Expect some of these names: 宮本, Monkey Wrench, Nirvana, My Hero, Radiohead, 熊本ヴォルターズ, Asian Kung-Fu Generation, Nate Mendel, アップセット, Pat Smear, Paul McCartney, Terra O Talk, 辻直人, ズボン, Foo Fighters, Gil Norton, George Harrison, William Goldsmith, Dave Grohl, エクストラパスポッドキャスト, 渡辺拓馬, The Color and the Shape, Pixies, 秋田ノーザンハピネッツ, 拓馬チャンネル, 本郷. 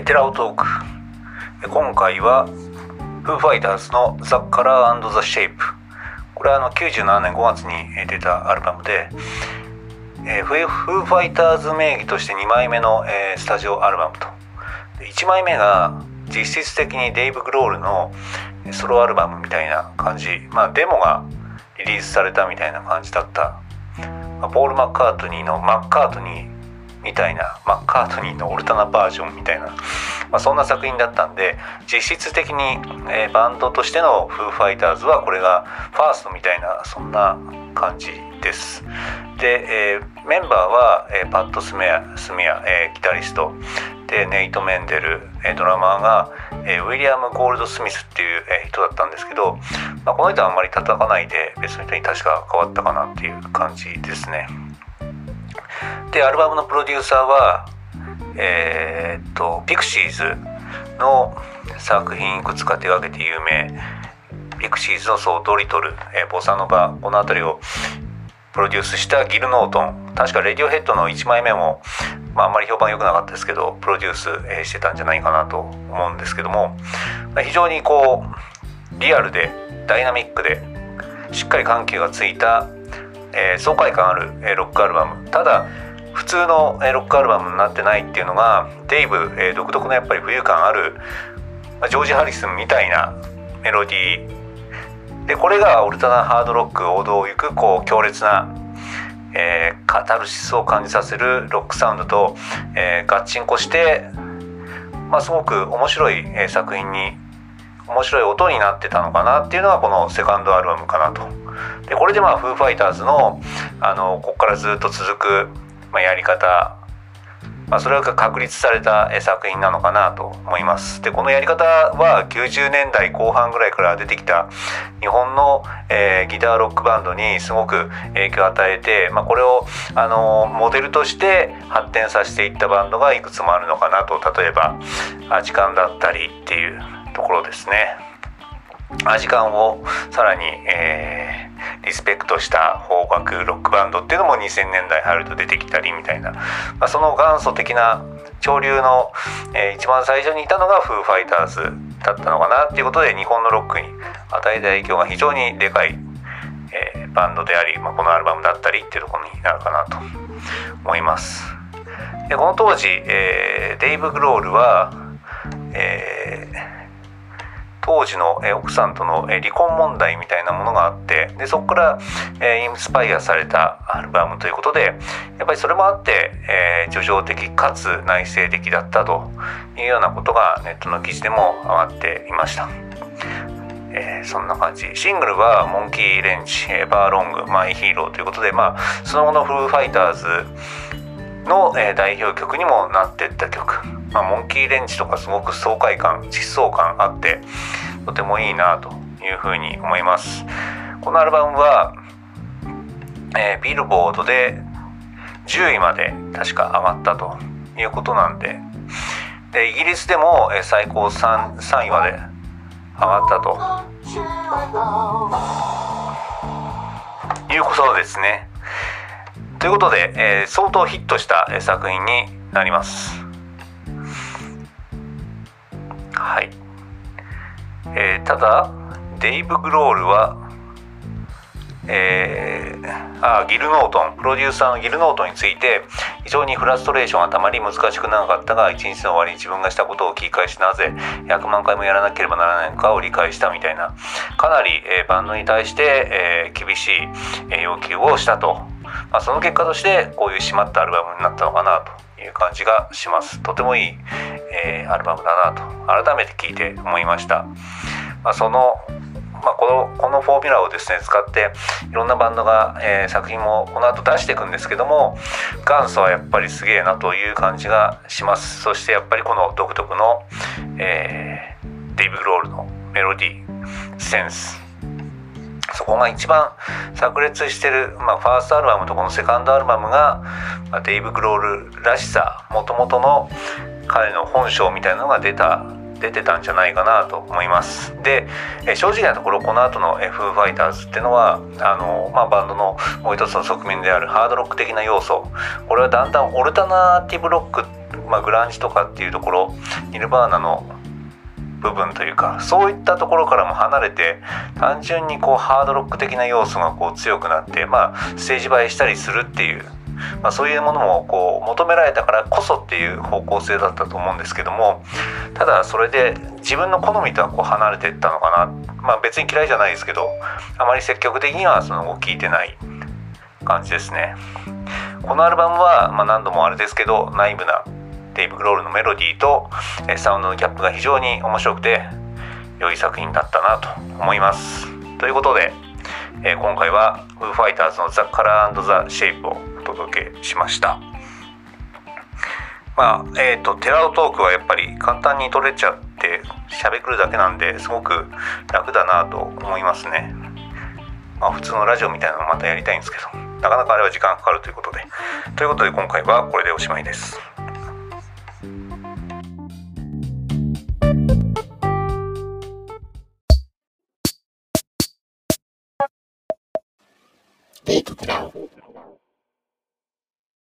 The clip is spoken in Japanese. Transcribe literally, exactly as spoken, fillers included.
テラオトーク、今回はFoo FightersのThe Color and the Shape、 これはあのきゅうじゅうななねんごがつに出たアルバムで、Foo Fighters名義としてにまいめのスタジオアルバムと、いちまいめが実質的にデイブ・グロールのソロアルバムみたいな感じ、まあデモがリリースされたみたいな感じだった。ポール・マッカートニーのマッカートニーみたいな、マッカートニーのオルタナバージョンみたいな、まあ、そんな作品だったんで、実質的に、えー、バンドとしてのフーファイターズはこれがファーストみたいな、そんな感じです。で、えー、メンバーは、えー、パット・スメア、スメア、えー、ギタリストで、ネイト・メンデル、えー、ドラマーが、えー、ウィリアム・ゴールド・スミスっていう、えー、人だったんですけど、まあ、この人はあんまり叩かないで別の人に確か変わったかなっていう感じですね。で、アルバムのプロデューサーは、えー、っとピクシーズの作品いくつか手がけて有名、ピクシーズのソードリトル、えー、ボサノバ、この辺りをプロデュースしたギル・ノートン、確かレディオヘッドのいちまいめも、まあ、あんまり評判良くなかったですけどプロデュース、えー、してたんじゃないかなと思うんですけども、まあ、非常にこうリアルでダイナミックでしっかり緩急がついた、えー、爽快感ある、えー、ロックアルバム。ただ普通の、えー、ロックアルバムになってないっていうのが、デイブ、えー、独特のやっぱり浮遊感ある、まあ、ジョージ・ハリスンみたいなメロディーで、これがオルタナハードロック王道を行くこう強烈な、えー、カタルシスを感じさせるロックサウンドと、えー、ガッチンコして、まあ、すごく面白い、えー、作品に、面白い音になってたのかなっていうのがこのセカンドアルバムかなと。でこれでまあフーファイターズの、あのここからずっと続く、まあ、やり方、まあ、それが確立された作品なのかなと思います。でこのやり方はきゅうじゅうねんだいこう半ぐらいから出てきた日本の、えー、ギターロックバンドにすごく影響を与えて、まあ、これを、あのモデルとして発展させていったバンドがいくつもあるのかなと。例えばアジカンだったりっていうところですね。アジカンをさらに、えー、リスペクトした邦楽ロックバンドっていうのもにせんねんだい入ると出てきたりみたいな、まあ、その元祖的な潮流の、えー、一番最初にいたのがフーファイターズだったのかなっていうことで、日本のロックに与えた影響が非常にでかい、えー、バンドであり、まあ、このアルバムだったりっていうところになるかなと思います。でこの当時、えー、デイブ・グロールは、えー当時の奥さんとの離婚問題みたいなものがあって、でそこから、えー、インスパイアされたアルバムということで、やっぱりそれもあって、えー、叙情的かつ内省的だったというようなことがネットの記事でも上がっていました。えー、そんな感じ。シングルはモンキーレンチ、バーロング、マイヒーローということで、まあ、その後のフーファイターズの、えー、代表曲にもなっていった曲、まあ、モンキーレンチとかすごく爽快感、疾走感あってとてもいいなというふうに思います。このアルバムは、えー、ビルボードでじゅういまで確か上がったということなんで、でイギリスでも、えー、最高 3, 3位まで上がったということですね。ということで、えー、相当ヒットした作品になります。はい、えー、ただデイブ・グロールは、えー、あギル・ノートン、プロデューサーのギル・ノートンについて、非常にフラストレーションがたまり、難しくなかったが一日の終わりに自分がしたことを聞き返し、なぜひゃくまんかいもやらなければならないのかを理解したみたいな、かなり、えー、バンドに対して、えー、厳しい、えー、要求をしたと、まあ、その結果としてこういう締まったアルバムになったのかなという感じがします。とてもいい、えー、アルバムだなと改めて聞いて思いました。まあ、その、まあ、この、このフォーミュラをですね使っていろんなバンドが、えー、作品もこの後出していくんですけども、元祖はやっぱりすげえなという感じがします。そしてやっぱりこの独特の、えー、デイブ・グロールのメロディーセンス、そこが一番炸裂してる、まあ、ファーストアルバムとこのセカンドアルバムが、まあ、デイブ・グロールらしさ、もともとの彼の本性みたいなのが出た出てたんじゃないかなと思います。で正直なところ、この後の フーファイターズっていうのはあの、まあ、バンドのもう一つの側面であるハードロック的な要素、これはだんだんオルタナティブロックまあ、グランジとかっていうところ、ニルバーナの部分というか、そういったところからも離れて、単純にこうハードロック的な要素がこう強くなって、まあ、ステージ映えしたりするっていう、まあ、そういうものもこう求められたからこそっていう方向性だったと思うんですけども、ただそれで自分の好みとはこう離れていったのかな、まあ、別に嫌いじゃないですけど、あまり積極的にはその後聴いてない感じですね。このアルバムは、まあ、何度もあれですけど、ナイーブなデイブ・グロールのメロディーとサウンドのギャップが非常に面白くて良い作品だったなと思います。ということで、えー、今回はFoo FightersのThe Color and the Shapeをお届けしました。まあえーと、テラオトークはやっぱり簡単に取れちゃって喋るだけなんで、すごく楽だなと思いますね。まあ、普通のラジオみたいなのまたやりたいんですけど、なかなかあれは時間かかるということで、ということで今回はこれでおしまいです。デートテラオ